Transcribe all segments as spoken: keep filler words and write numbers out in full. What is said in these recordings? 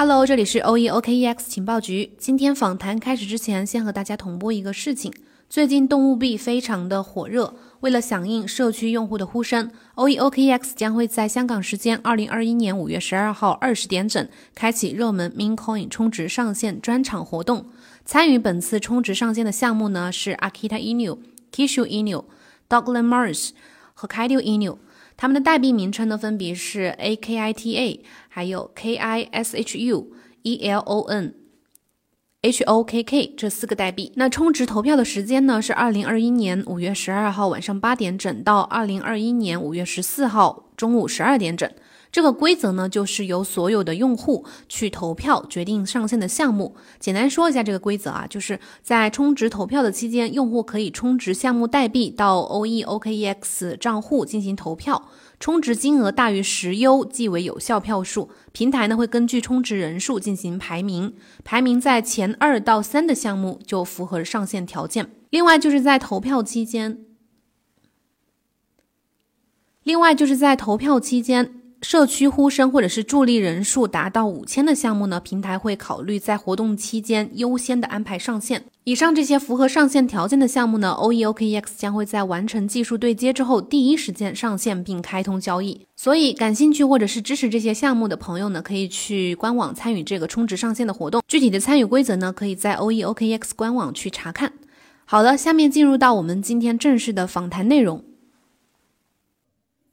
Hello， 这里是 O E O K E X 情报局。今天访谈开始之前，先和大家同步一个事情。最近动物币非常的火热，为了响应社区用户的呼声 ，O E O K E X 将会在香港时间二零二一年五月十二号二十点整开启热门 Mincoin 充值上限专场活动。参与本次充值上限的项目呢是 Akita Inu、Kishu Inu、Dogland Mars 和 Kaido Inu。他们的代币名称呢分别是 A K I T A 还有 K I S H U、 E L O N、 H O K K 这四个代币。那充值投票的时间呢是二零二一年五月十二号晚上八点整到二零二一年五月十四号中午十二点整。这个规则呢就是由所有的用户去投票决定上线的项目。简单说一下这个规则啊，就是在充值投票的期间，用户可以充值项目代币到 O E O K E X 账户进行投票，充值金额大于十U即为有效票数。平台呢会根据充值人数进行排名，排名在前二到三的项目就符合上线条件。另外就是在投票期间另外就是在投票期间社区呼声或者是助力人数达到五千的项目呢，平台会考虑在活动期间优先的安排上线。以上这些符合上线条件的项目呢 ，O E O K E X 将会在完成技术对接之后第一时间上线并开通交易。所以感兴趣或者是支持这些项目的朋友呢，可以去官网参与这个充值上线的活动。具体的参与规则呢，可以在 O E O K E X 官网去查看。好了，下面进入到我们今天正式的访谈内容。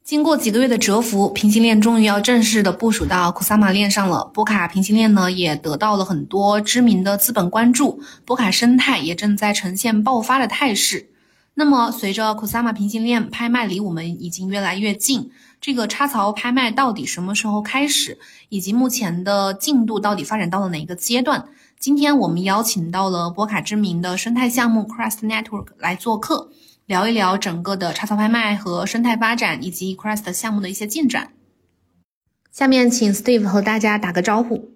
经过几个月的蛰伏，平行链终于要正式的部署到 Kusama 链上了。波卡平行链呢也得到了很多知名的资本关注，波卡生态也正在呈现爆发的态势。那么随着 Kusama 平行链拍卖离我们已经越来越近，这个插槽拍卖到底什么时候开始，以及目前的进度到底发展到了哪个阶段，今天我们邀请到了波卡知名的生态项目 Crust Network 来做客，聊一聊整个的插槽拍卖和生态发展以及 Crust 项目的一些进展。下面请 Steve 和大家打个招呼。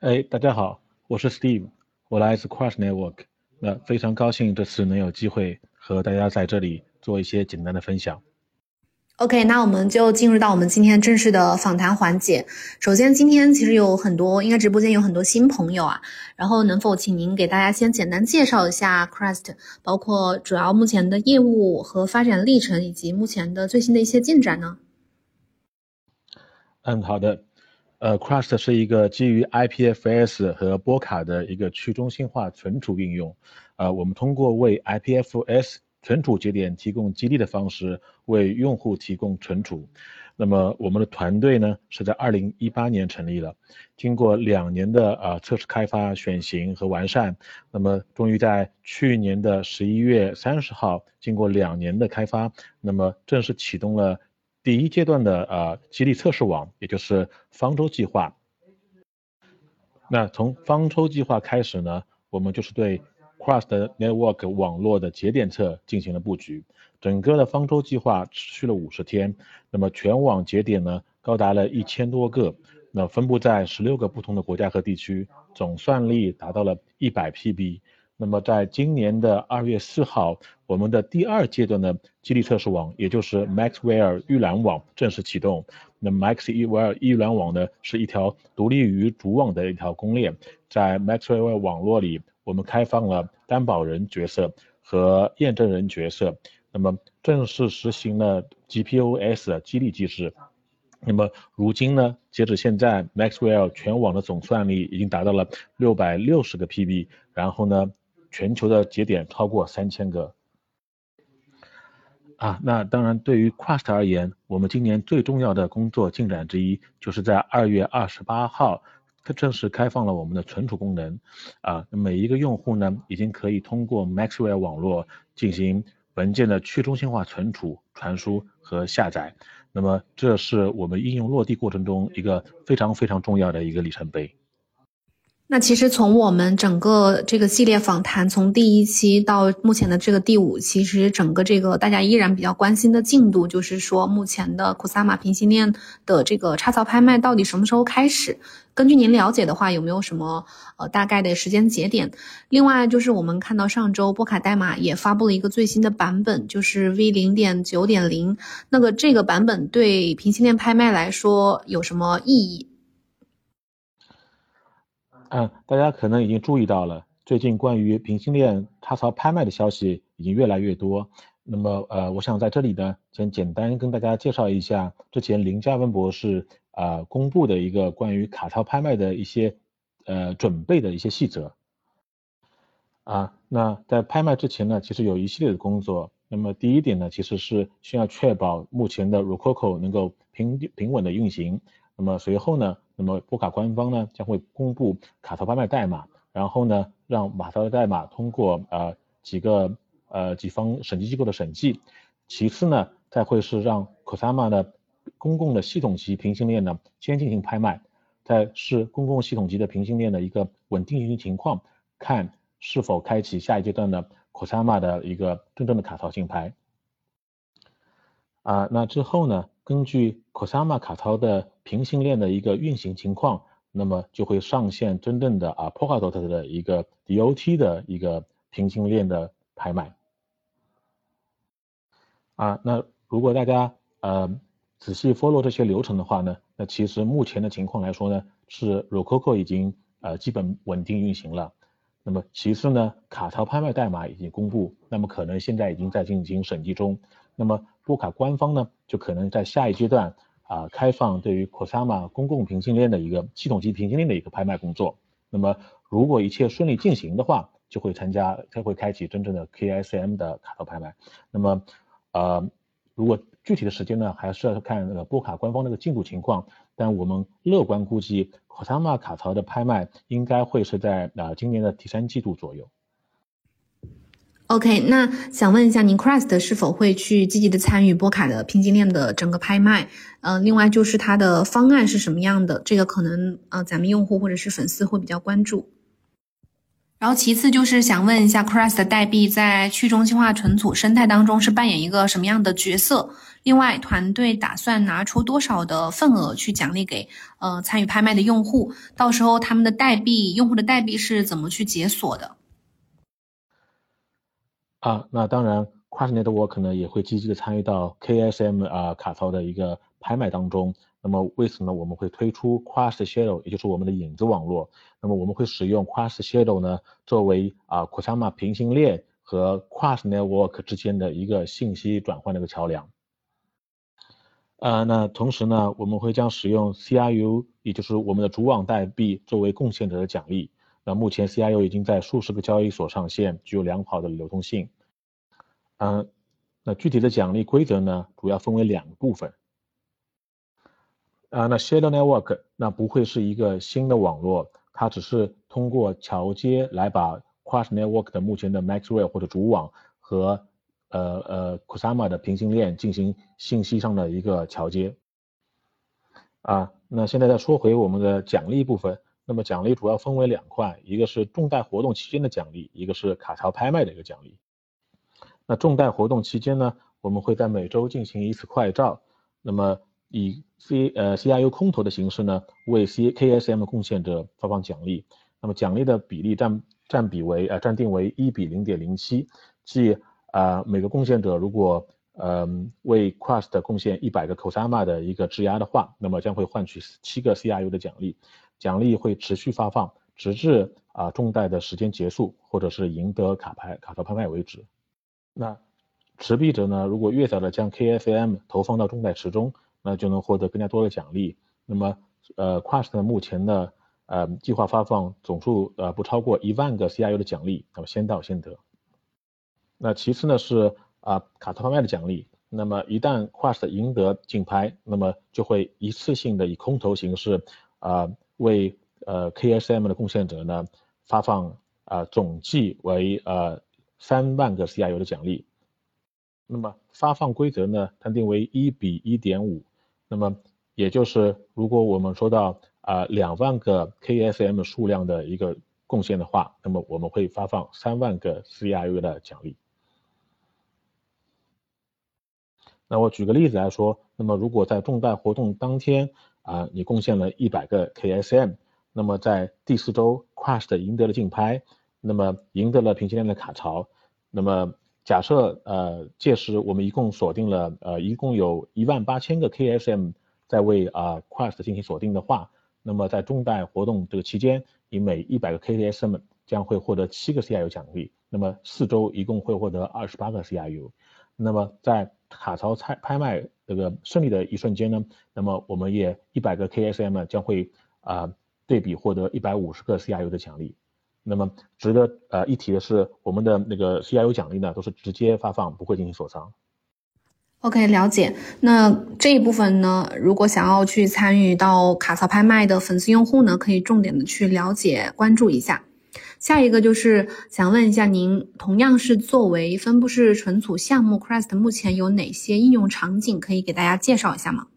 哎，大家好，我是 Steve， 我来自 Crust Network， 那非常高兴这次能有机会和大家在这里做一些简单的分享。OK， 那我们就进入到我们今天正式的访谈环节。首先今天其实有很多，应该直播间有很多新朋友啊，然后能否请您给大家先简单介绍一下 Crust， 包括主要目前的业务和发展历程以及目前的最新的一些进展呢？嗯，好的。呃 Crust 是一个基于 I P F S 和波卡的一个去中心化存储应用。呃，我们通过为 I P F S存储节点提供激励的方式，为用户提供存储。那么我们的团队呢是在二零一八年成立了，经过两年的呃测试开发、选型和完善，那么终于在去年的十一月三十号，经过两年的开发，那么正式启动了第一阶段的呃激励测试网，也就是方舟计划。那从方舟计划开始呢，我们就是对Crust Network 网络的节点侧进行了布局，整个的方舟计划持续了五十天，那么全网节点呢高达了一千多个，那分布在十六个不同的国家和地区，总算力达到了 一百P B。 那么在今年的二月四号，我们的第二阶段的激励测试网，也就是 Maxwell 预览网正式启动。那 Maxwell 预览网呢是一条独立于主网的一条公链，在 Maxwell 网络里我们开放了担保人角色和验证人角色，那么正式实行了 G P O S 的激励机制。那么如今呢，截止现在 Maxwell 全网的总算力已经达到了六百六十个P B， 然后呢全球的节点超过三千个。啊，那当然对于 Crust 而言，我们今年最重要的工作进展之一就是在二月二十八号正式开放了我们的存储功能。啊，每一个用户呢已经可以通过 Maxwell 网络进行文件的去中心化存储、传输和下载。那么这是我们应用落地过程中一个非常非常重要的一个里程碑。那其实从我们整个这个系列访谈，从第一期到目前的这个第五期，其实整个这个大家依然比较关心的进度，就是说目前的 Kusama 平行链的这个插槽拍卖到底什么时候开始？根据您了解的话，有没有什么呃大概的时间节点？另外就是我们看到上周波卡代码也发布了一个最新的版本，就是 V 零点九点零， 那个这个版本对平行链拍卖来说有什么意义？嗯，大家可能已经注意到了，最近关于平行链插槽拍卖的消息已经越来越多。那么呃，我想在这里呢，先简单跟大家介绍一下之前林嘉文博士啊、呃、公布的一个关于卡槽拍卖的一些呃准备的一些细则。啊，那在拍卖之前呢，其实有一系列的工作。那么第一点呢，其实是需要确保目前的 Rococo 能够平平稳的运行。那么随后呢，那么波卡官方呢将会公布卡槽拍卖代码，然后呢让马槽的代码通过呃几个呃几方审计机构的审计。其次呢，再会是让 Kusama 的公共的系统级平行链呢先进行拍卖，再是公共系统级的平行链的一个稳定性情况，看是否开启下一阶段的 Kusama 的一个真正的卡槽竞拍。啊，那之后呢，根据 Kusama 卡槽的平行链的一个运行情况，那么就会上线真正的啊 Polkadot 的一个 D O T 的一个平行链的拍卖。啊，那如果大家呃仔细 follow 这些流程的话呢，那其实目前的情况来说呢，是 Rococo 已经呃基本稳定运行了。那么其次呢，卡槽拍卖代码已经公布，那么可能现在已经在进行审计中。那么波卡官方呢，就可能在下一阶段啊、呃、开放对于 Kusama 公共平行链的一个系统级平行链的一个拍卖工作。那么如果一切顺利进行的话，就会参加，才会开启真正的 K S M 的卡槽拍卖。那么呃，如果具体的时间呢，还是要看那个波卡官方那个进度情况。但我们乐观估计 Kusama 卡槽的拍卖应该会是在、呃、今年的第三季度左右。 OK， 那想问一下您 Crust 是否会去积极的参与波卡的平行链的整个拍卖，呃、另外就是它的方案是什么样的，这个可能、呃、咱们用户或者是粉丝会比较关注。然后其次就是想问一下 Crust 代币在去中心化存储生态当中是扮演一个什么样的角色，另外团队打算拿出多少的份额去奖励给呃参与拍卖的用户，到时候他们的代币用户的代币是怎么去解锁的啊？那当然 Crust Network 呢也会积极的参与到 K S M 啊、呃、卡槽的一个拍卖当中。那么为此呢，我们会推出 Crust Shadow， 也就是我们的影子网络。那么我们会使用 Crust Shadow 呢，作为啊 Kusama 平行链和 Crust Network 之间的一个信息转换的一个桥梁。呃，那同时呢，我们会将使用 C R U， 也就是我们的主网代币作为贡献者的奖励。那目前 C R U 已经在数十个交易所上线，具有良好的流通性。嗯、呃，那具体的奖励规则呢，主要分为两个部分。啊，那 Shadow Network 那不会是一个新的网络，它只是通过桥接来把 Crust Network 的目前的 Maxwell 或者主网和呃呃 Kusama 的平行链进行信息上的一个桥接。啊，那现在再说回我们的奖励部分，那么奖励主要分为两块，一个是重大活动期间的奖励，一个是卡槽拍卖的一个奖励。那重大活动期间呢，我们会在每周进行一次快照，那么以 C 呃 C R U 空投的形式呢，为 K S M 贡献者发放奖励。那么奖励的比例占占比为呃占定为一比零点零七，即呃每个贡献者如果呃为 Crust 贡献一百个 Kusama 的一个质押的话，那么将会换取七个 C R U 的奖励。奖励会持续发放，直至啊、呃、重贷的时间结束，或者是赢得卡牌卡槽拍卖为止。那持币者呢，如果越早的将 K S M 投放到重贷池中，那就能获得更加多的奖励。那么，呃 ，Crust 目前的呃计划发放总数呃不超过一万个 C R U 的奖励，那么先到先得。那其次呢是啊、呃、卡槽拍卖的奖励。那么一旦 Crust 赢得竞拍，那么就会一次性的以空投形式啊、呃、为呃 K S M 的贡献者呢发放啊、呃、总计为呃三万个 C R U 的奖励。那么发放规则呢判定为一比一点五。那么也就是如果我们说到啊两万个 K S M 数量的一个贡献的话，那么我们会发放三万个 C R U 的奖励。那我举个例子来说，那么如果在重大活动当天啊、呃、你贡献了一百个 K S M， 那么在第四周 Crust 赢得了竞拍，那么赢得了平行链的卡槽。那么假设呃届时我们一共锁定了呃一共有一万八千个 K S M 在为啊、呃、Crust 进行锁定的话，那么在重大活动这个期间，你每一百个 K S M 将会获得七个 C R U 奖励，那么四周一共会获得二十八个 C R U。那么在卡槽拍拍卖这个顺利的一瞬间呢，那么我们也一百个 K S M 将会啊、呃、对比获得一百五十个 C R U 的奖励。那么值得呃一提的是，我们的那个 C R U 奖励呢都是直接发放，不会进行锁仓。OK， 了解。那这一部分呢，如果想要去参与到卡槽拍卖的粉丝用户呢，可以重点的去了解关注一下。下一个就是想问一下您，同样是作为分布式存储项目 Crust 目前有哪些应用场景可以给大家介绍一下吗？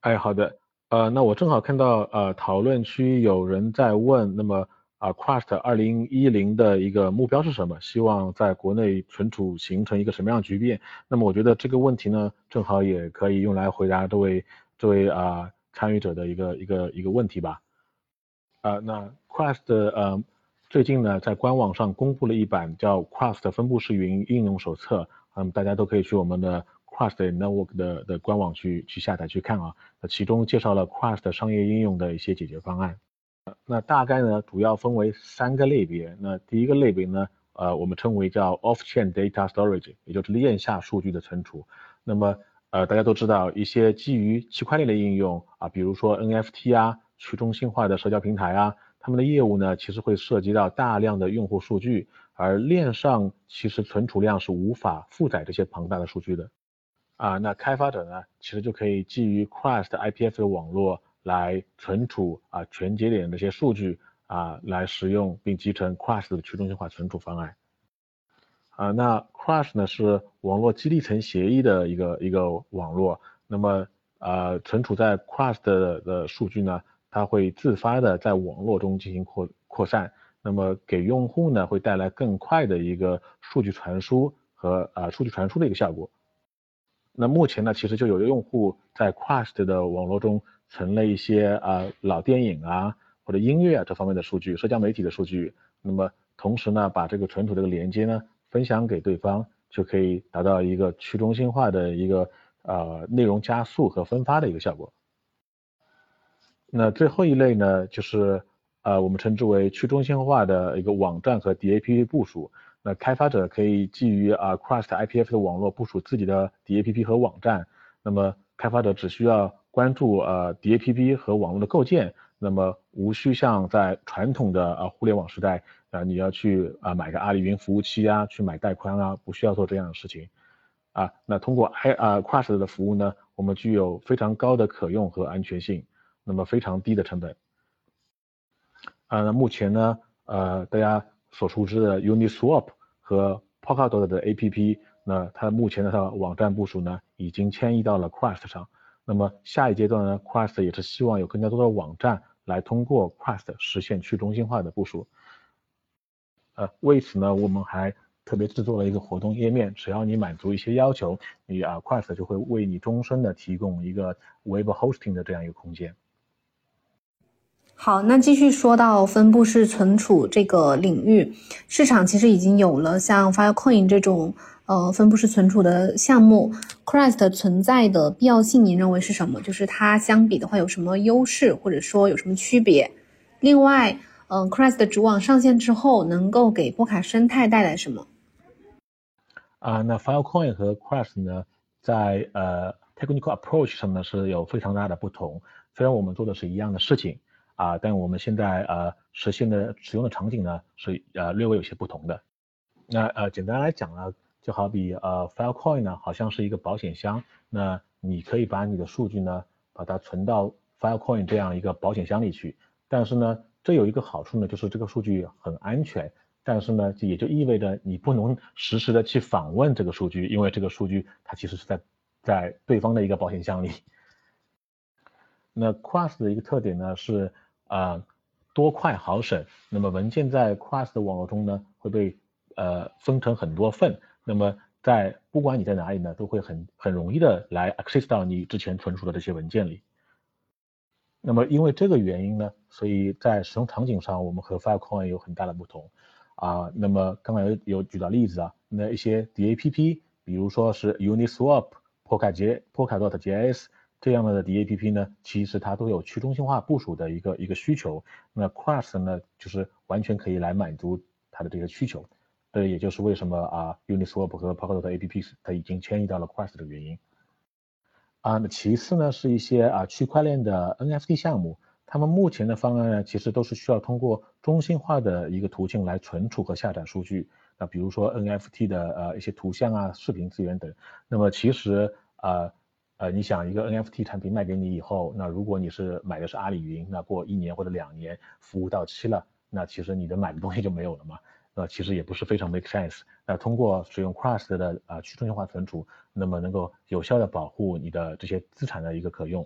哎，好的，呃，那我正好看到呃讨论区有人在问，那么啊、呃、Crust 二零一零的一个目标是什么？希望在国内存储形成一个什么样的局面？那么我觉得这个问题呢，正好也可以用来回答这位这位啊、呃、参与者的一个一个一个问题吧。啊、呃，那 Crust 呃最近呢在官网上公布了一版叫 Crust 分布式云应用手册，嗯，大家都可以去我们的 Crust Network 的的官网去去下载去看啊。那其中介绍了 Crust 商业应用的一些解决方案。呃、那大概呢主要分为三个类别。那第一个类别呢，呃，我们称为叫 Off-chain Data Storage， 也就是链下数据的存储。那么呃大家都知道一些基于区块链的应用啊，比如说 N F T 啊。去中心化的社交平台啊，他们的业务呢其实会涉及到大量的用户数据，而链上其实存储量是无法负载这些庞大的数据的啊。那开发者呢其实就可以基于 Crust I P F S 的网络来存储啊全节点的这些数据啊，来使用并集成 Crust 的去中心化存储方案啊。那 Crust 呢是网络基地层协议的一个一个网络，那么呃存储在 Crust 的, 的数据呢，它会自发的在网络中进行扩扩散，那么给用户呢会带来更快的一个数据传输和啊、呃、数据传输的一个效果。那目前呢，其实就有的用户在 Crust 的网络中存了一些啊、呃、老电影啊或者音乐啊这方面的数据、社交媒体的数据，那么同时呢把这个存储这个连接呢分享给对方，就可以达到一个去中心化的一个呃内容加速和分发的一个效果。那最后一类呢，就是呃我们称之为去中心化的一个网站和 D App 部署。那开发者可以基于啊、呃、Crust I P F 的网络部署自己的 D App 和网站，那么开发者只需要关注呃 D App 和网络的构建，那么无需像在传统的啊、呃、互联网时代啊、呃、你要去啊、呃、买个阿里云服务器啊，去买带宽啊，不需要做这样的事情啊。那通过 I 啊、呃、Crust 的服务呢，我们具有非常高的可用和安全性，那么非常低的成本。啊，那目前呢，呃，大家所熟知的 Uniswap 和 Polkadot 的 A P P， 那它目前的网站部署呢，已经迁移到了 Crust 上。那么下一阶段呢 ，Crust 也是希望有更加多的网站来通过 Crust 实现去中心化的部署。呃，为此呢，我们还特别制作了一个活动页面，只要你满足一些要求，你啊 Crust 就会为你终身的提供一个 Web Hosting 的这样一个空间。好，那继续说到分布式存储这个领域，市场其实已经有了像 Filecoin 这种呃分布式存储的项目 ，Crust 存在的必要性，您认为是什么？就是它相比的话有什么优势，或者说有什么区别？另外，嗯、呃、，Crust 主网上线之后，能够给波卡生态带来什么？啊，那 Filecoin 和 Crust 呢，在呃 technical approach 上呢是有非常大的不同，虽然我们做的是一样的事情。啊，但我们现在呃实现的使用的场景呢是呃略微有些不同的。那呃简单来讲呢，就好比呃 Filecoin 呢好像是一个保险箱，那你可以把你的数据呢把它存到 Filecoin 这样一个保险箱里去。但是呢，这有一个好处呢，就是这个数据很安全，但是呢也就意味着你不能实时的去访问这个数据，因为这个数据它其实是在在对方的一个保险箱里。那 Crust 的一个特点呢是。啊、呃，多快好省。那么文件在 Crust 的网络中呢，会被呃分成很多份。那么在不管你在哪里呢，都会很很容易的来 access 到你之前存储的这些文件里。那么因为这个原因呢，所以在使用场景上，我们和 Filecoin 有很大的不同啊、呃。那么刚才有有举到例子啊，那一些 D A P P， 比如说是 Uniswap、Polkadot、Polkadot.js、这样的 D A P P 呢，其实它都有去中心化部署的一个一个需求。那 Crust 呢，就是完全可以来满足它的这个需求。这也就是为什么啊 Uniswap 和 Polkadot A P P 它已经迁移到了 Crust 的原因。啊，那其次呢，是一些啊区块链的 N F T 项目，他们目前的方案呢，其实都是需要通过中心化的一个途径来存储和下载数据。那比如说 N F T 的呃一些图像啊、视频资源等。那么其实呃呃，你想一个 N F T 产品卖给你以后，那如果你是买的是阿里云，那过一年或者两年服务到期了，那其实你的买的东西就没有了嘛。那其实也不是非常 make sense。那通过使用 Crust 的啊、呃、去中心化存储，那么能够有效的保护你的这些资产的一个可用。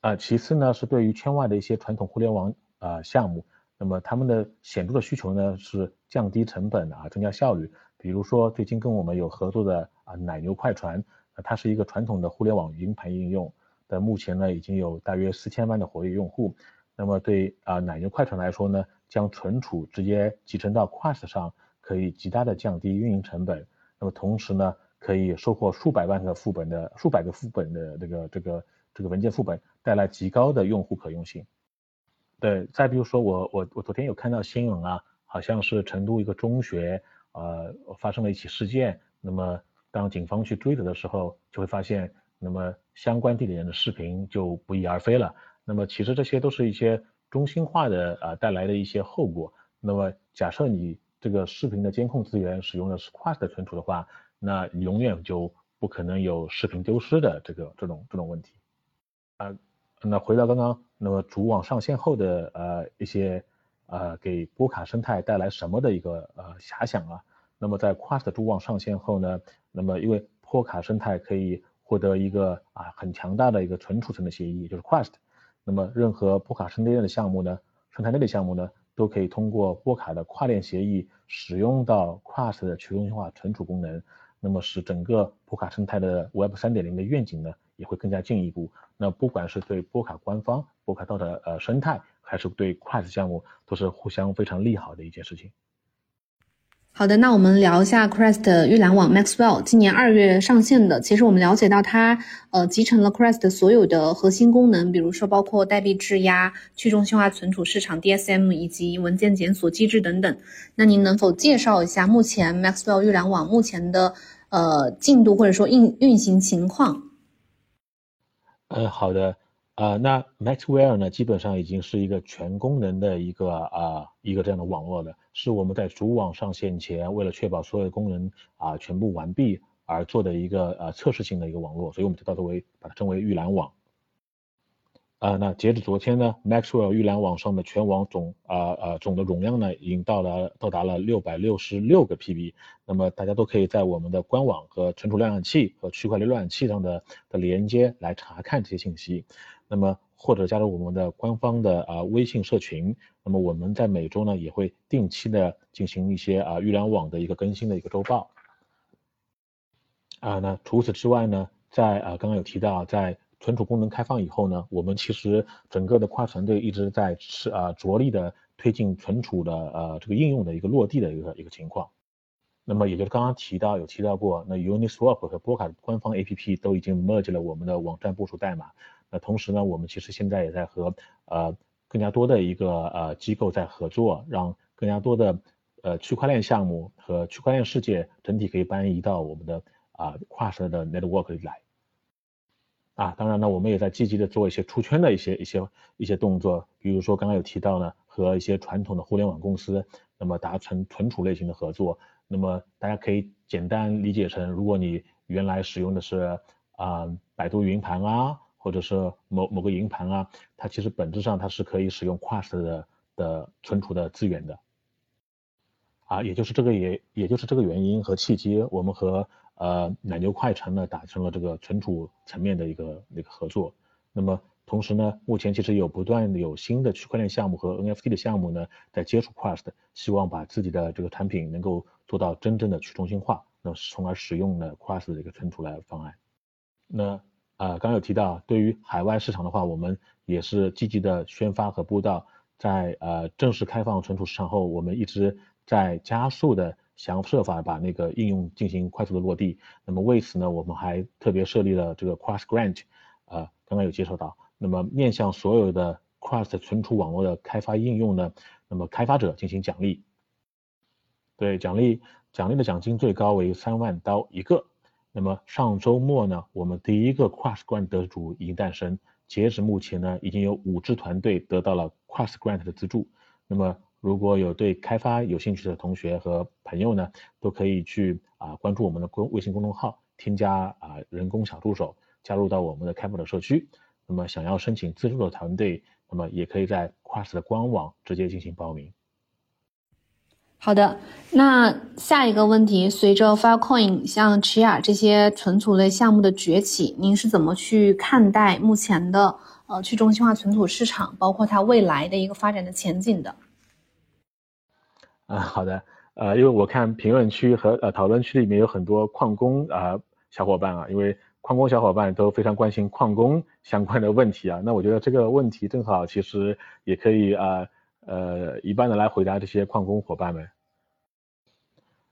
啊、呃，其次呢是对于圈外的一些传统互联网啊、呃、项目，那么他们的显著的需求呢是降低成本啊，增加效率。比如说最近跟我们有合作的啊、呃、奶牛快传、呃，它是一个传统的互联网云盘应用，但目前呢已经有大约四千万的活跃用户。那么对啊、呃、奶牛快传来说呢，将存储直接集成到 Crust 上，可以极大的降低运营成本。那么同时呢，可以收获数百万个副本的数百个副本的这个这个这个文件副本，带来极高的用户可用性。对，再比如说我我我昨天有看到新闻啊，好像是成都一个中学呃发生了一起事件。那么当警方去追责的时候，就会发现，那么相关地点的视频就不翼而飞了。那么其实这些都是一些中心化的啊、呃、带来的一些后果。那么假设你这个视频的监控资源使用的是 Crust 存储的话，那永远就不可能有视频丢失的这个这种这种问题。啊、呃，那回到刚刚，那么主网上线后的呃一些呃给波卡生态带来什么的一个呃遐想啊。那么在 Crust 主网上线后呢，那么因为波卡生态可以获得一个啊、呃、很强大的一个纯储存的协议，就是 Crust。那么任何波卡生态内的项目呢，生态内的项目呢，都可以通过波卡的跨链协议使用到 Crust 的去中心化存储功能，那么使整个波卡生态的 Web 三点零 的愿景呢，也会更加进一步。那不管是对波卡官方、波卡道的呃生态，还是对 Crust 项目，都是互相非常利好的一件事情。好的，那我们聊一下 Crust 预览网 Maxwell 今年二月上线的。其实我们了解到它呃集成了 Crust 所有的核心功能，比如说包括代币质押、去中心化存储市场 D S M 以及文件检索机制等等。那您能否介绍一下目前 Maxwell 预览网目前的呃进度或者说运运行情况？呃，好的，呃，那 Maxwell 呢，基本上已经是一个全功能的一个啊、呃、一个这样的网络了。是我们在主网上线前，为了确保所有的功能啊、呃、全部完毕而做的一个呃测试性的一个网络，所以我们就到这为把它称为预览网。呃，那截止昨天呢 ，Maxwell 预览网上的全网总啊啊、呃呃、总的容量呢，已经到了到达了六百六十六个 P B。那么大家都可以在我们的官网和存储浏览器和区块链浏览器上的的连接来查看这些信息。那么或者加入我们的官方的啊、呃、微信社群，那么我们在每周呢也会定期的进行一些啊、呃、预览网的一个更新的一个周报。啊、呃，那除此之外呢，在啊、呃、刚刚有提到，在存储功能开放以后呢，我们其实整个的跨团队一直在啊、呃、着力的推进存储的呃这个应用的一个落地的一个一个情况。那么也就是刚刚提到有提到过，那 Uniswap 和波卡官方 A P P 都已经 merge 了我们的网站部署代码。那同时呢，我们其实现在也在和呃更加多的一个呃机构在合作，让更加多的呃区块链项目和区块链世界整体可以搬移到我们的啊、呃、跨社的 network 里来。啊，当然呢，我们也在积极的做一些出圈的一些一些一些动作，比如说刚刚有提到呢，和一些传统的互联网公司那么达成存储类型的合作。那么大家可以简单理解成，如果你原来使用的是啊、呃、百度云盘啊，或者是某某个云盘啊，它其实本质上它是可以使用 Crust 的的存储的资源的，啊，也就是这个也也就是这个原因和契机，我们和呃奶牛快传呢达成了这个存储层面的一个那个合作。那么同时呢，目前其实有不断有新的区块链项目和 N F T 的项目呢在接触 Crust， 希望把自己的这个产品能够做到真正的去中心化，那从而使用了 Crust 的这个存储来方案。那呃，刚刚有提到，对于海外市场的话，我们也是积极的宣发和布道。在呃正式开放存储市场后，我们一直在加速的想设法把那个应用进行快速的落地。那么为此呢，我们还特别设立了这个 Crust Grant，呃刚刚有介绍到。那么面向所有的 Crust 存储网络的开发应用呢，那么开发者进行奖励。对，奖励奖励的奖金最高为三万刀一个。那么上周末呢，我们第一个 Crust Grant 得主已经诞生，截止目前呢，已经有五支团队得到了 Crust Grant 的资助。那么如果有对开发有兴趣的同学和朋友呢，都可以去啊、呃、关注我们的公微信公众号，添加啊、呃、人工小助手，加入到我们的开发者社区。那么想要申请资助的团队，那么也可以在 Crust 的官网直接进行报名。好的，那下一个问题，随着 Filecoin 像 Chia 这些存储类项目的崛起，您是怎么去看待目前的呃去中心化存储市场，包括它未来的一个发展的前景的？啊、呃，好的，呃，因为我看评论区和呃讨论区里面有很多矿工啊、呃、小伙伴啊，因为矿工小伙伴都非常关心矿工相关的问题啊，那我觉得这个问题正好其实也可以啊。呃呃，一般的来回答这些矿工伙伴们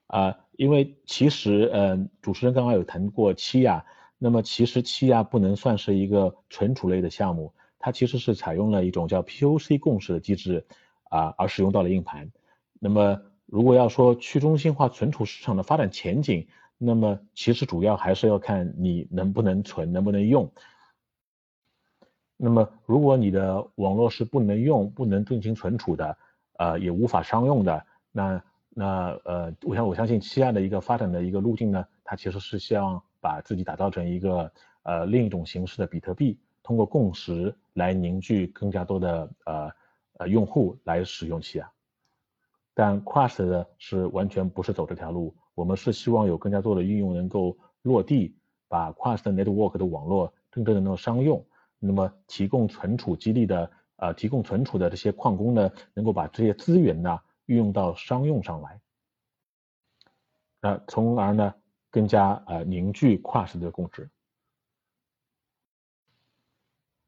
啊、呃，因为其实呃，主持人刚刚有谈过Chia，那么其实Chia不能算是一个存储类的项目，它其实是采用了一种叫 P O C 共识的机制啊、呃，而使用到了硬盘。那么如果要说去中心化存储市场的发展前景，那么其实主要还是要看你能不能存，能不能用。那么如果你的网络是不能用、不能进行存储的，呃，也无法商用的，那那呃，我想我相信Chia的一个发展的一个路径呢，它其实是希望把自己打造成一个呃另一种形式的比特币，通过共识来凝聚更加多的呃呃用户来使用Chia。但Crust的是完全不是走这条路，我们是希望有更加多的应用能够落地，把Crust Network 的网络真正的能够商用。那么提供存储激励的呃提供存储的这些矿工呢，能够把这些资源呢运用到商用上来，那、呃、从而呢更加呃凝聚Crust的共识。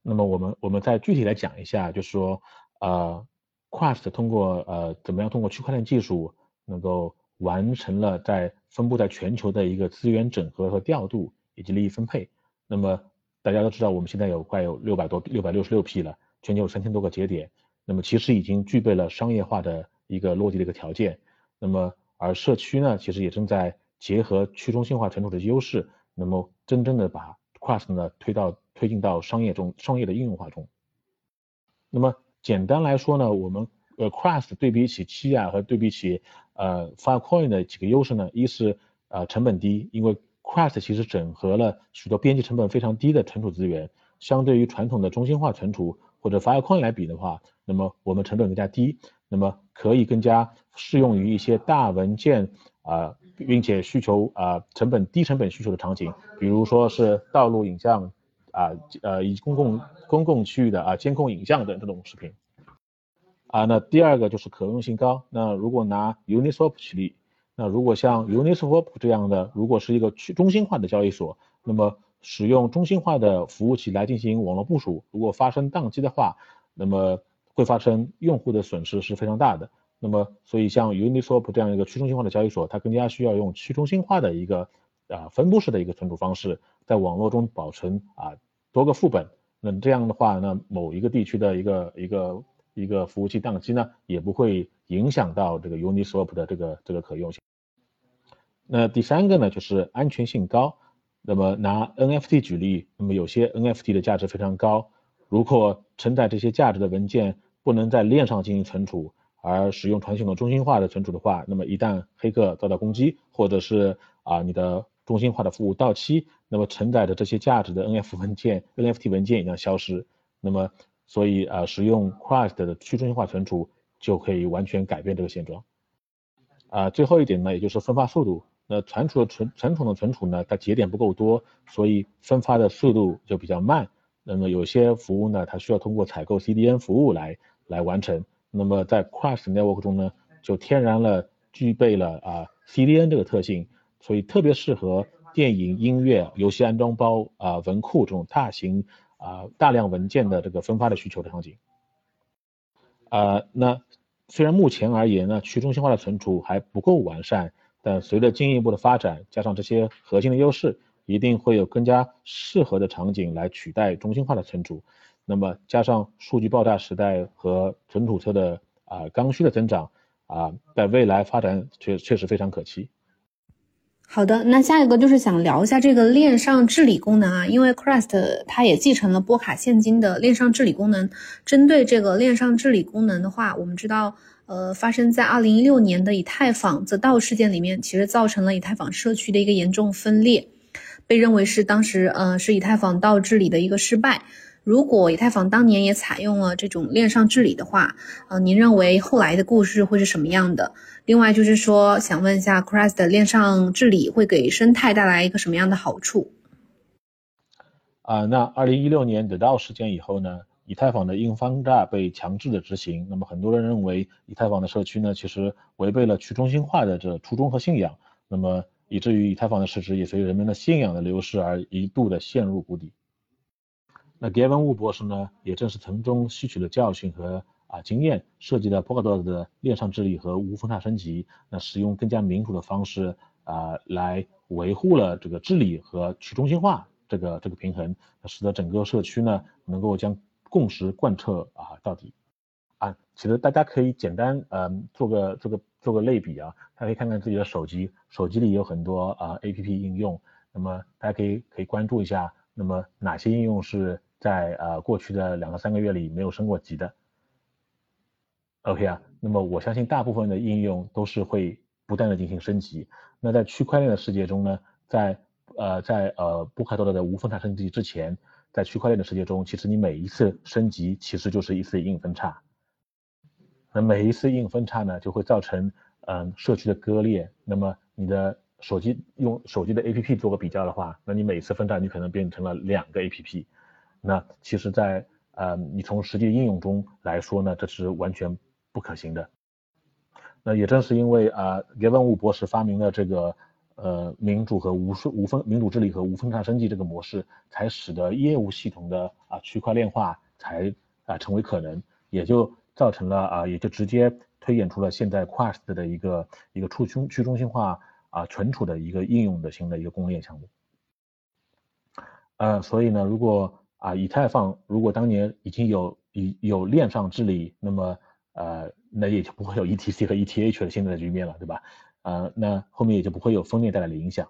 那么我们我们再具体来讲一下，就是说呃Crust通过呃怎么样通过区块链技术能够完成了在分布在全球的一个资源整合和调度以及利益分配。那么大家都知道，我们现在有快有六百多、六百六十六批了，全球有三千多个节点。那么其实已经具备了商业化的一个落地的一个条件。那么而社区呢，其实也正在结合去中心化存储的优势，那么真正的把 Crust 呢推到推进到商业中、商业的应用化中。那么简单来说呢，我们呃 Crust 对比起Chia和对比起呃 Filecoin 的几个优势呢，一是呃成本低，因为Crust 其实整合了许多边际成本非常低的存储资源，相对于传统的中心化存储或者 Filecoin 来比的话，那么我们成本更加低，那么可以更加适用于一些大文件啊、呃，并且需求啊、呃、成本低成本需求的场景，比如说是道路影像啊呃, 呃以公共公共区域的啊、呃、监控影像等这种视频啊。那第二个就是可用性高。那如果拿 Uniswap 举例。那如果像 Uniswap 这样的，如果是一个去中心化的交易所，那么使用中心化的服务器来进行网络部署，如果发生宕机的话，那么会发生用户的损失是非常大的。那么所以像 Uniswap 这样一个去中心化的交易所，它更加需要用去中心化的一个啊、呃、分布式的一个存储方式，在网络中保存啊、呃、多个副本。那这样的话呢，某一个地区的一个一个一个服务器宕机呢，也不会影响到这个 Uniswap 的这个这个可用性。那第三个呢，就是安全性高。那么拿 N F T 举例，那么有些 N F T 的价值非常高，如果承载这些价值的文件不能在链上进行存储，而使用传统的中心化的存储的话，那么一旦黑客遭到攻击，或者是啊、呃、你的中心化的服务到期，那么承载着这些价值的 N F T 文件 N F T 文件也将消失。那么所以啊、呃，使用 Crust 的去中心化存储就可以完全改变这个现状。啊、呃，最后一点呢，也就是分发速度。那传统的存传统的存储呢，它节点不够多，所以分发的速度就比较慢。那么有些服务呢，它需要通过采购 C D N 服务来来完成。那么在 Crust Network 中呢，就天然了具备了啊、呃、C D N 这个特性，所以特别适合电影、音乐、游戏安装包啊、呃、文库这种大型。啊、呃，大量文件的这个分发的需求的场景，啊、呃，那虽然目前而言呢，去中心化的存储还不够完善，但随着进一步的发展，加上这些核心的优势，一定会有更加适合的场景来取代中心化的存储。那么加上数据爆炸时代和存储侧的啊、呃、刚需的增长啊、呃，在未来发展确确实非常可期。好的，那下一个就是想聊一下这个链上治理功能啊，因为 Crust 它也继承了波卡现金的链上治理功能。针对这个链上治理功能的话，我们知道，呃，发生在二零一六年的以太坊则盗事件里面，其实造成了以太坊社区的一个严重分裂，被认为是当时呃是以太坊盗治理的一个失败。如果以太坊当年也采用了这种链上治理的话，呃，您认为后来的故事会是什么样的？另外就是说，想问一下 Crust 的链上治理会给生态带来一个什么样的好处？啊、呃，那二零一六年 D App 事件以后呢，以太坊的硬方炸被强制的执行，那么很多人认为以太坊的社区呢，其实违背了去中心化的这初衷和信仰，那么以至于以太坊的市值也随着人们的信仰的流失而一度的陷入谷底。那 Gavin Wu 博士呢，也正是从中吸取了教训和啊经验，设计了 Polkadot 的链上治理和无分叉升级，那使用更加民主的方式啊、呃、来维护了这个治理和去中心化这个这个平衡，使得整个社区呢能够将共识贯彻啊到底。啊，其实大家可以简单嗯、呃、做个做个做个类比啊，大家可以看看自己的手机，手机里有很多啊、呃、A P P 应用，那么大家可以可以关注一下，那么哪些应用是在呃过去的两到三个月里没有升过级的 ，OK 啊，那么我相信大部分的应用都是会不断的进行升级。那在区块链的世界中呢，在呃在呃波卡多的无分叉升级之前，在区块链的世界中，其实你每一次升级其实就是一次硬分叉。那每一次硬分叉呢，就会造成嗯、呃、社区的割裂。那么你的手机用手机的 A P P 做个比较的话，那你每一次分叉你可能变成了两个 A P P。那其实在，在呃，你从实际应用中来说呢，这是完全不可行的。那也正是因为啊，叶文武博士发明了这个呃民主和无无分民主治理和无分叉升级这个模式，才使得业务系统的啊区块链化才啊、呃、成为可能，也就造成了啊、呃，也就直接推演出了现在 Crust 的一个一个去中去中心化啊、呃、存储的一个应用的新的一个供应链项目。呃，所以呢，如果啊，以太坊如果当年已经有有链上治理，那么呃，那也就不会有 E T C 和 E T H 的现在的局面了，对吧？呃，那后面也就不会有分裂带来的影响。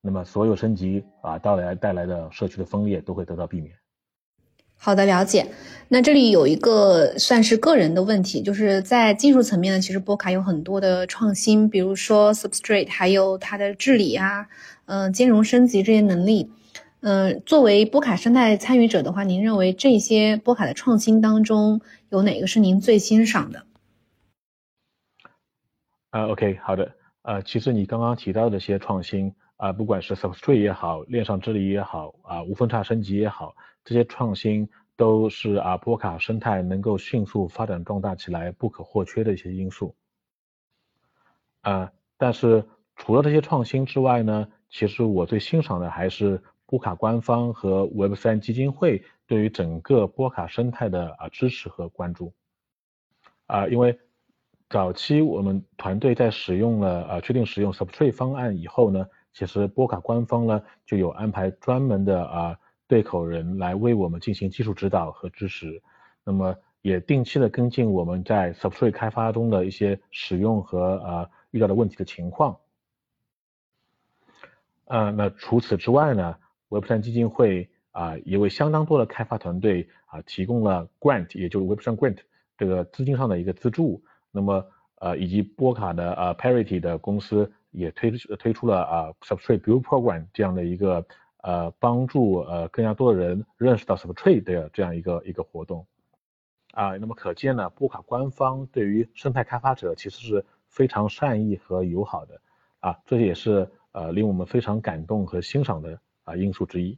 那么所有升级啊，带来带来的社区的分裂都会得到避免。好的，了解。那这里有一个算是个人的问题，就是在技术层面呢，其实波卡有很多的创新，比如说 Substrate， 还有它的治理啊，嗯、呃，兼容升级这些能力。嗯、呃，作为波卡生态参与者的话，您认为这些波卡的创新当中有哪个是您最欣赏的？呃 ，OK， 好的。呃，其实你刚刚提到的这些创新啊、呃，不管是 Substrate 也好，链上治理也好，啊、呃，无分叉升级也好，这些创新都是啊波卡生态能够迅速发展壮大起来不可或缺的一些因素。呃，但是除了这些创新之外呢，其实我最欣赏的还是波卡官方和 Web 三 基金会对于整个波卡生态的啊支持和关注啊、呃，因为早期我们团队在使用了啊、呃、确定使用 Substrate 方案以后呢，其实波卡官方呢就有安排专门的啊、呃、对口人来为我们进行技术指导和支持，那么也定期的跟进我们在 Substrate 开发中的一些使用和啊、呃、遇到的问题的情况。呃，那除此之外呢？Web 三 基金会啊、呃，也为相当多的开发团队啊、呃、提供了 Grant， 也就是 Web 三 Grant 这个资金上的一个资助。那么呃，以及波卡的呃 Parity 的公司也推推出了啊、呃、Substrate Build Program 这样的一个呃帮助呃更加多的人认识到 Substrate 的这样一个一个活动啊、呃。那么可见呢，波卡官方对于生态开发者其实是非常善意和友好的啊、呃，这也是呃令我们非常感动和欣赏的。啊，因素之一。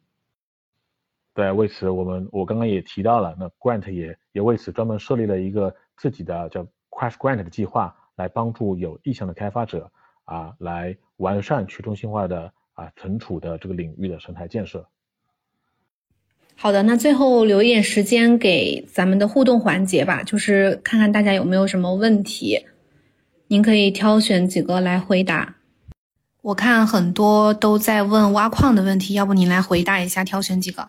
对，为此我们我刚刚也提到了，那 Grant 也也为此专门设立了一个自己的叫 Crust Grant 的计划，来帮助有意向的开发者啊，来完善去中心化的啊存储的这个领域的生态建设。好的，那最后留一点时间给咱们的互动环节吧，就是看看大家有没有什么问题，您可以挑选几个来回答。我看很多都在问挖矿的问题，要不你来回答一下，挑选几个。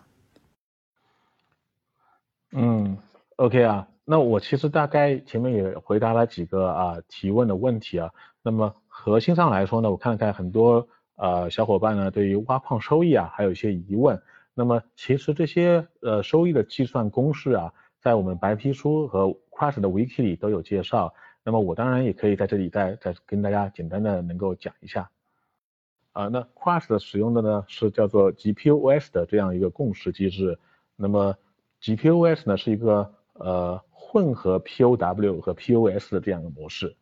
嗯 ，OK 啊，那我其实大概前面也回答了几个啊提问的问题啊。那么核心上来说呢，我看看很多呃小伙伴呢对于挖矿收益啊还有一些疑问。那么其实这些呃收益的计算公式啊，在我们白皮书和 Crust 的 Wiki 里都有介绍。那么我当然也可以在这里再再跟大家简单的能够讲一下。啊、呃，那 Crust 的使用的呢是叫做 G P O S 的这样一个共识机制。那么 G P O S 呢是一个呃混合 P O W 和 P O S 的这样一个模式。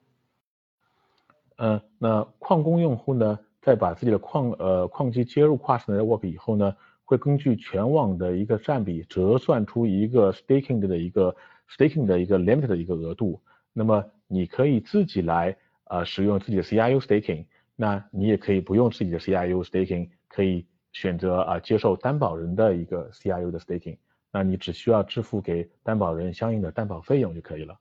嗯、呃，那矿工用户呢，在把自己的矿呃矿机接入 Crust Network 以后呢，会根据全网的一个占比折算出一个 staking 的一个 staking 的一个 limit 的一个额度。那么你可以自己来呃使用自己的 C R U staking， 那你也可以不用自己的 C R U staking， 可以选择啊、呃、接受担保人的一个 C R U 的 staking。那你只需要支付给担保人相应的担保费用就可以了。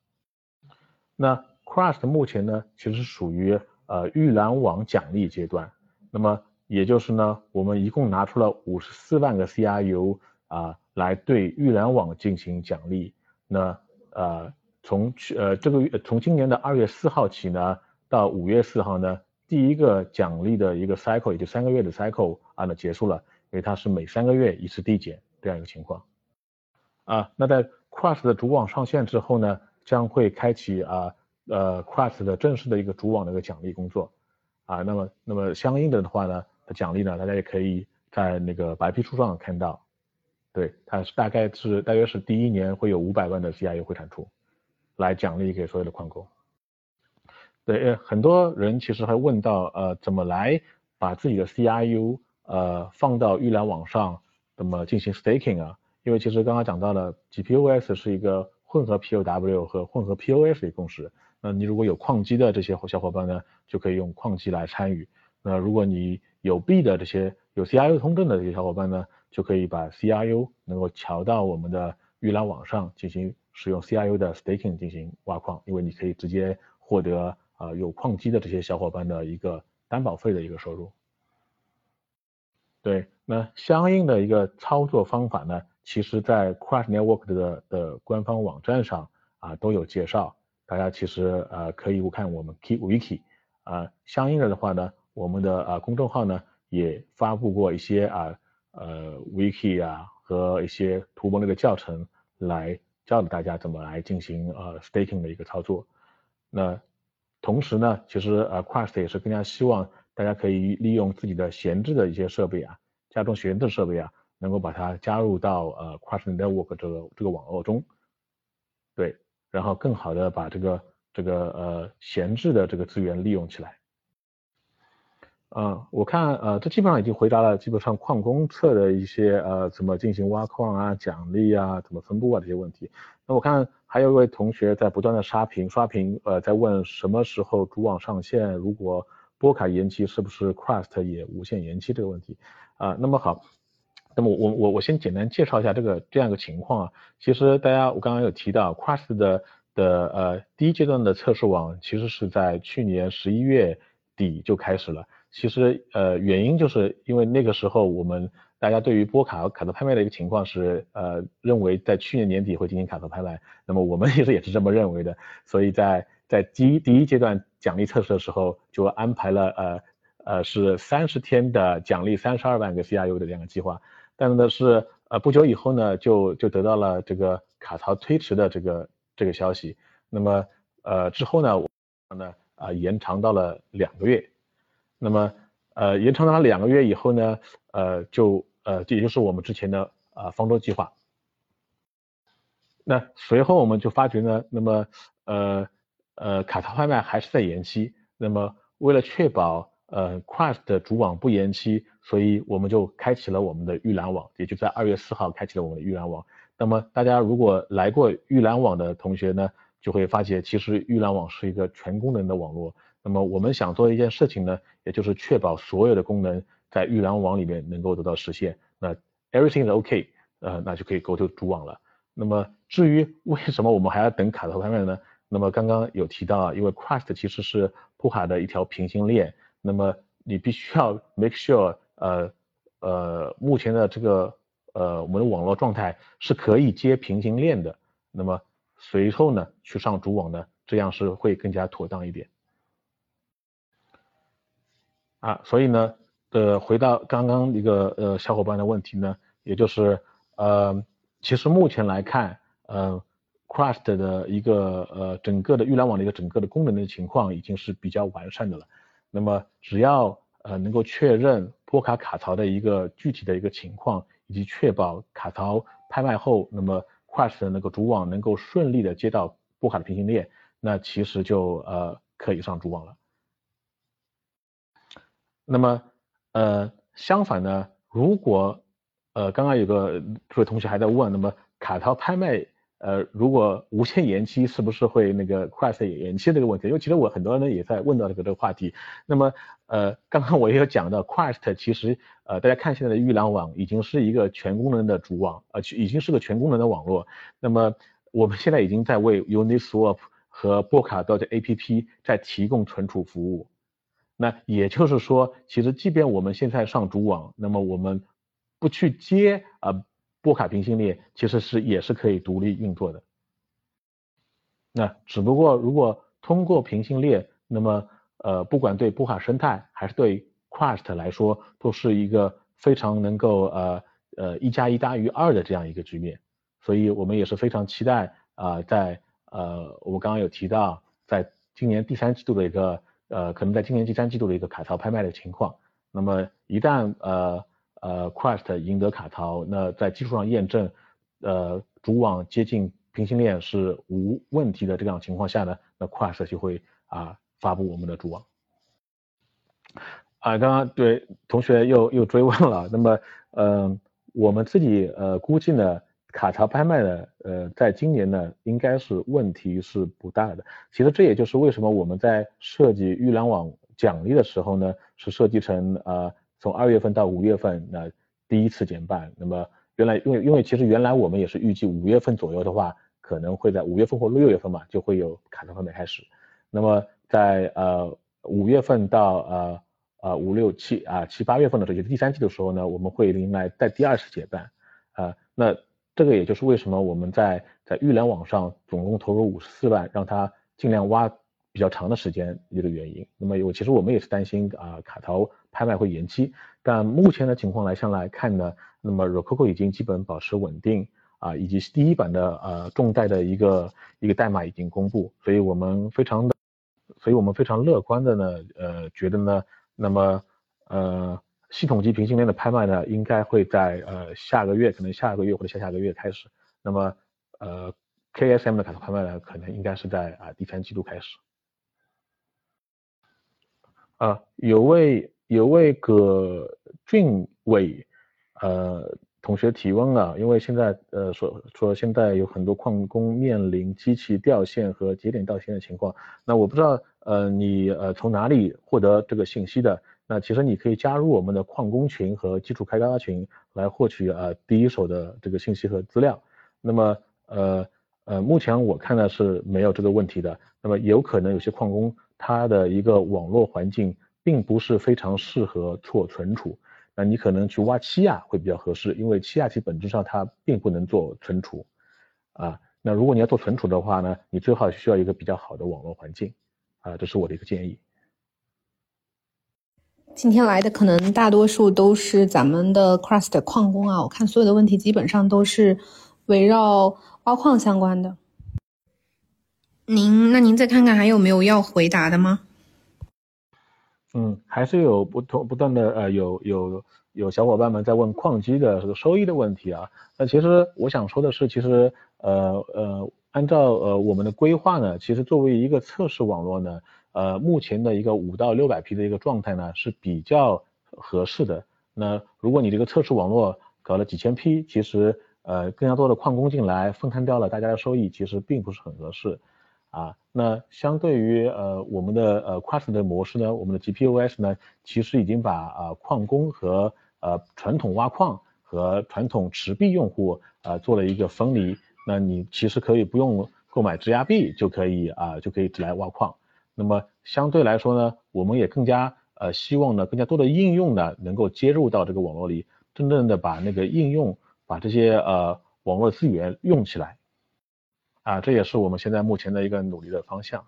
那 Crust 目前呢，其实属于呃预览网奖励阶段。那么也就是呢，我们一共拿出了五十四万个 C R U 啊、呃、来对预览网进行奖励。那呃从呃这个从今年的二月四号起呢，到五月四号呢，第一个奖励的一个 cycle， 也就三个月的 cycle 啊呢结束了，因为它是每三个月一次递减这样一个情况。啊，那在 Crust 的主网上线之后呢，将会开启啊呃 Crust 的正式的一个主网的一个奖励工作啊。那么那么相应的的话呢，它奖励呢，大家也可以在那个白皮书上看到。对，它是大概是大约是第一年会有五百万的 C R U 会产出，来奖励给所有的矿工。对，很多人其实还问到呃怎么来把自己的 C R U 呃放到预览网上，怎么进行 staking 啊？因为其实刚刚讲到了 G P O S 是一个混合 P O W 和混合 P O S 的共识，那你如果有矿机的这些小伙伴呢，就可以用矿机来参与，那如果你有币的这些有 C R U 通证的这些小伙伴呢，就可以把 C R U 能够桥到我们的预览网上进行使用 C R U 的 staking 进行挖矿，因为你可以直接获得、呃、有矿机的这些小伙伴的一个担保费的一个收入。对，那相应的一个操作方法呢，其实在 Crust Network 的, 的官方网站上啊都有介绍，大家其实呃可以看我们 Wiki 啊，相应的的话呢，我们的啊公众号呢也发布过一些啊呃 Wiki 啊和一些图文类的教程，来教大家怎么来进行呃 staking 的一个操作。那同时呢，其实呃 Crust 也是更加希望大家可以利用自己的闲置的一些设备啊，家中闲置设备啊，能够把它加入到呃 Crust Network 这个这个网络中，对，然后更好的把这个这个呃闲置的这个资源利用起来。嗯、呃，我看呃这基本上已经回答了基本上矿工侧的一些呃怎么进行挖矿啊、奖励啊、怎么分布啊这些问题。那我看还有一位同学在不断的刷屏刷屏，呃在问什么时候主网上线，如果波卡延期是不是 Crust 也无限延期这个问题啊、呃？那么好。那么我我我先简单介绍一下这个这样一个情况啊。其实大家我刚刚有提到 ，Crust 的的呃第一阶段的测试网其实是在去年十一月底就开始了。其实呃原因就是因为那个时候我们大家对于波卡和卡特拍卖的一个情况是呃认为在去年年底会进行卡特拍卖，那么我们其实也是这么认为的，所以在在第一第一阶段奖励测试的时候就安排了呃呃是三十天的奖励三十二万个 C R U 的这样的计划。但呢是呃不久以后呢就就得到了这个卡槽推迟的这个这个消息，那么呃之后呢我呢啊、呃、延长到了两个月，那么呃延长到了两个月以后呢呃就呃这也就是我们之前的呃方舟计划。那随后我们就发觉呢，那么呃呃卡槽拍卖还是在延期，那么为了确保呃 Crust 的主网不延期，所以我们就开启了我们的预览网，也就在二月四号开启了我们的预览网。那么大家如果来过预览网的同学呢，就会发现其实预览网是一个全功能的网络，那么我们想做的一件事情呢，也就是确保所有的功能在预览网里面能够得到实现，那 everything is OK， 呃，那就可以 go to 主网了。那么至于为什么我们还要等卡槽拍卖呢，那么刚刚有提到，因为 Crust 其实是波卡的一条平行链，那么你必须要 make sure 呃呃目前的这个呃我们的网络状态是可以接平行链的，那么随后呢去上主网呢，这样是会更加妥当一点啊。所以呢呃回到刚刚一个呃小伙伴的问题呢，也就是呃其实目前来看呃 Crust 的一个呃整个的域联网的一个整个的功能的情况已经是比较完善的了，那么只要呃能够确认波卡卡槽的一个具体的一个情况，以及确保卡槽拍卖后，那么 Crust 的那个主网能够顺利的接到波卡的平行链，那其实就呃可以上主网了。那么呃相反呢，如果呃刚刚有个这位同学还在问，那么卡槽拍卖呃如果无限延期是不是会那个 Crust 延期这个问题，因为其实我很多人也在问到这个这个话题。那么呃刚刚我也有讲到 Crust 其实呃大家看现在的域联网已经是一个全功能的主网，呃已经是个全功能的网络，那么我们现在已经在为 Uniswap 和 Polkadot 的 A P P 在提供存储服务。那也就是说，其实即便我们现在上主网，那么我们不去接啊、呃、波卡平行链，其实是也是可以独立运作的。那只不过如果通过平行链，那么呃不管对波卡生态还是对 Crust 来说，都是一个非常能够呃呃一加一大于二的这样一个局面。所以我们也是非常期待啊、呃，在呃我刚刚有提到，在今年第三季度的一个。呃，可能在今年第三季度的一个卡槽拍卖的情况，那么一旦呃呃 Crust 赢得卡槽，那在技术上验证，呃，主网接近平行链是无问题的这样情况下呢，那 Crust 就会啊、呃、发布我们的主网。啊、呃，刚刚对同学又又追问了，那么呃我们自己呃估计呢，卡槽拍卖呢，呃，在今年呢，应该是问题是不大的。其实这也就是为什么我们在设计域联网奖励的时候呢，是设计成呃，从二月份到五月份那、呃、第一次减半。那么原来因为因为其实原来我们也是预计五月份左右的话，可能会在五月份或六月份嘛，就会有卡槽拍卖开始。那么在呃五月份到呃呃五六七啊七八月份的时候，也是第三季的时候呢，我们会迎来在第二次减半啊、呃、那。这个也就是为什么我们在在域联网上总共投入五十四万，让它尽量挖比较长的时间一个原因。那么我其实我们也是担心啊、呃、卡槽拍卖会延期，但目前的情况来上来看呢，那么 Rococo 已经基本保持稳定啊、呃，以及第一版的呃重贷的一个一个代码已经公布，所以我们非常的，所以我们非常乐观的呢，呃觉得呢，那么呃。系统级平行链的拍卖呢，应该会在呃下个月，可能下个月或者下下个月开始。那么呃 K S M 的卡槽拍卖呢，可能应该是在啊、呃、第三季度开始。啊、呃，有位有位葛俊伟呃同学提问啊，因为现在呃说说现在有很多矿工面临机器掉线和节点掉线的情况，那我不知道呃你呃从哪里获得这个信息的。那其实你可以加入我们的矿工群和基础开发群来获取啊、呃、第一手的这个信息和资料。那么呃呃，目前我看呢是没有这个问题的。那么有可能有些矿工他的一个网络环境并不是非常适合做存储，那你可能去挖Chia会比较合适，因为Chia其本质上它并不能做存储啊。那如果你要做存储的话呢，你最好需要一个比较好的网络环境啊，这是我的一个建议。今天来的可能大多数都是咱们的 Crust 矿工啊，我看所有的问题基本上都是围绕挖矿相关的。您，那您再看看还有没有要回答的吗？嗯，还是有不同不断的呃有有有小伙伴们在问矿机的这个收益的问题啊。那其实我想说的是，其实呃呃按照呃我们的规划呢，其实作为一个测试网络呢。呃，目前的一个五到六百 P 的一个状态呢是比较合适的。那如果你这个测试网络搞了几千 P， 其实呃更加多的矿工进来分摊掉了大家的收益，其实并不是很合适啊。那相对于呃我们的呃 Crust 的模式呢，我们的 G P O S 呢，其实已经把啊、呃、矿工和呃传统挖矿和传统持币用户啊、呃、做了一个分离。那你其实可以不用购买质押币就可以啊、呃、就可以只来挖矿。那么相对来说呢，我们也更加呃，希望呢更加多的应用呢能够接入到这个网络里，真正的把那个应用，把这些呃网络资源用起来，啊，这也是我们现在目前的一个努力的方向。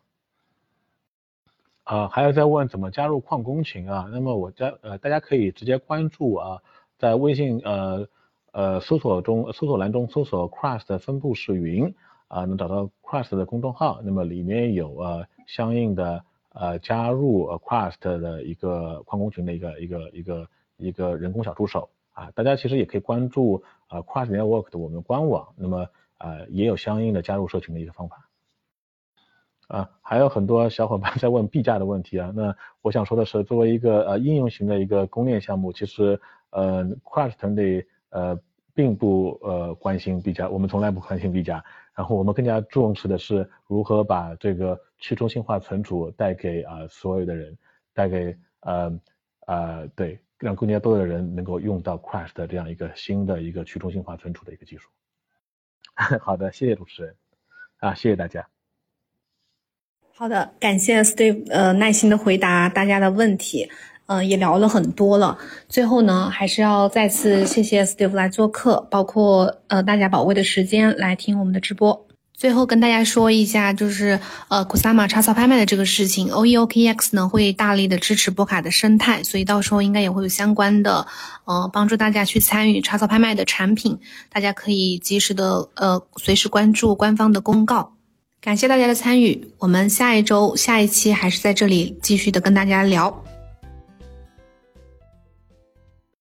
啊，还有在问怎么加入矿工群啊？那么我加呃，大家可以直接关注啊，在微信呃呃搜索中搜索栏中搜索 Crust 分布式云啊，能找到 Crust 的公众号，那么里面有呃相应的。呃，加入呃 Crust 的一个矿工群的一个一个一个一个人工小助手啊，大家其实也可以关注呃 Crust Network 的我们的官网，那么呃也有相应的加入社群的一个方法。啊，还有很多小伙伴在问币价的问题啊，那我想说的是，作为一个呃应用型的一个公链项目，其实呃 Crust 团队呃并不呃关心币价，我们从来不关心币价。然后我们更加重视的是如何把这个去中心化存储带给啊、呃、所有的人，带给呃呃对，让更加多的人能够用到 Crust 的这样一个新的一个去中心化存储的一个技术。好的，谢谢主持人，啊，谢谢大家。好的，感谢 Steve 呃耐心的回答大家的问题。嗯、呃，也聊了很多了。最后呢，还是要再次谢谢 Steve 来做客，包括呃大家宝贵的时间来听我们的直播。最后跟大家说一下，就是呃 Kusama 插槽拍卖的这个事情 ，O E O K E X 呢会大力的支持波卡的生态，所以到时候应该也会有相关的呃帮助大家去参与插槽拍卖的产品，大家可以及时的呃随时关注官方的公告。感谢大家的参与，我们下一周下一期还是在这里继续的跟大家聊。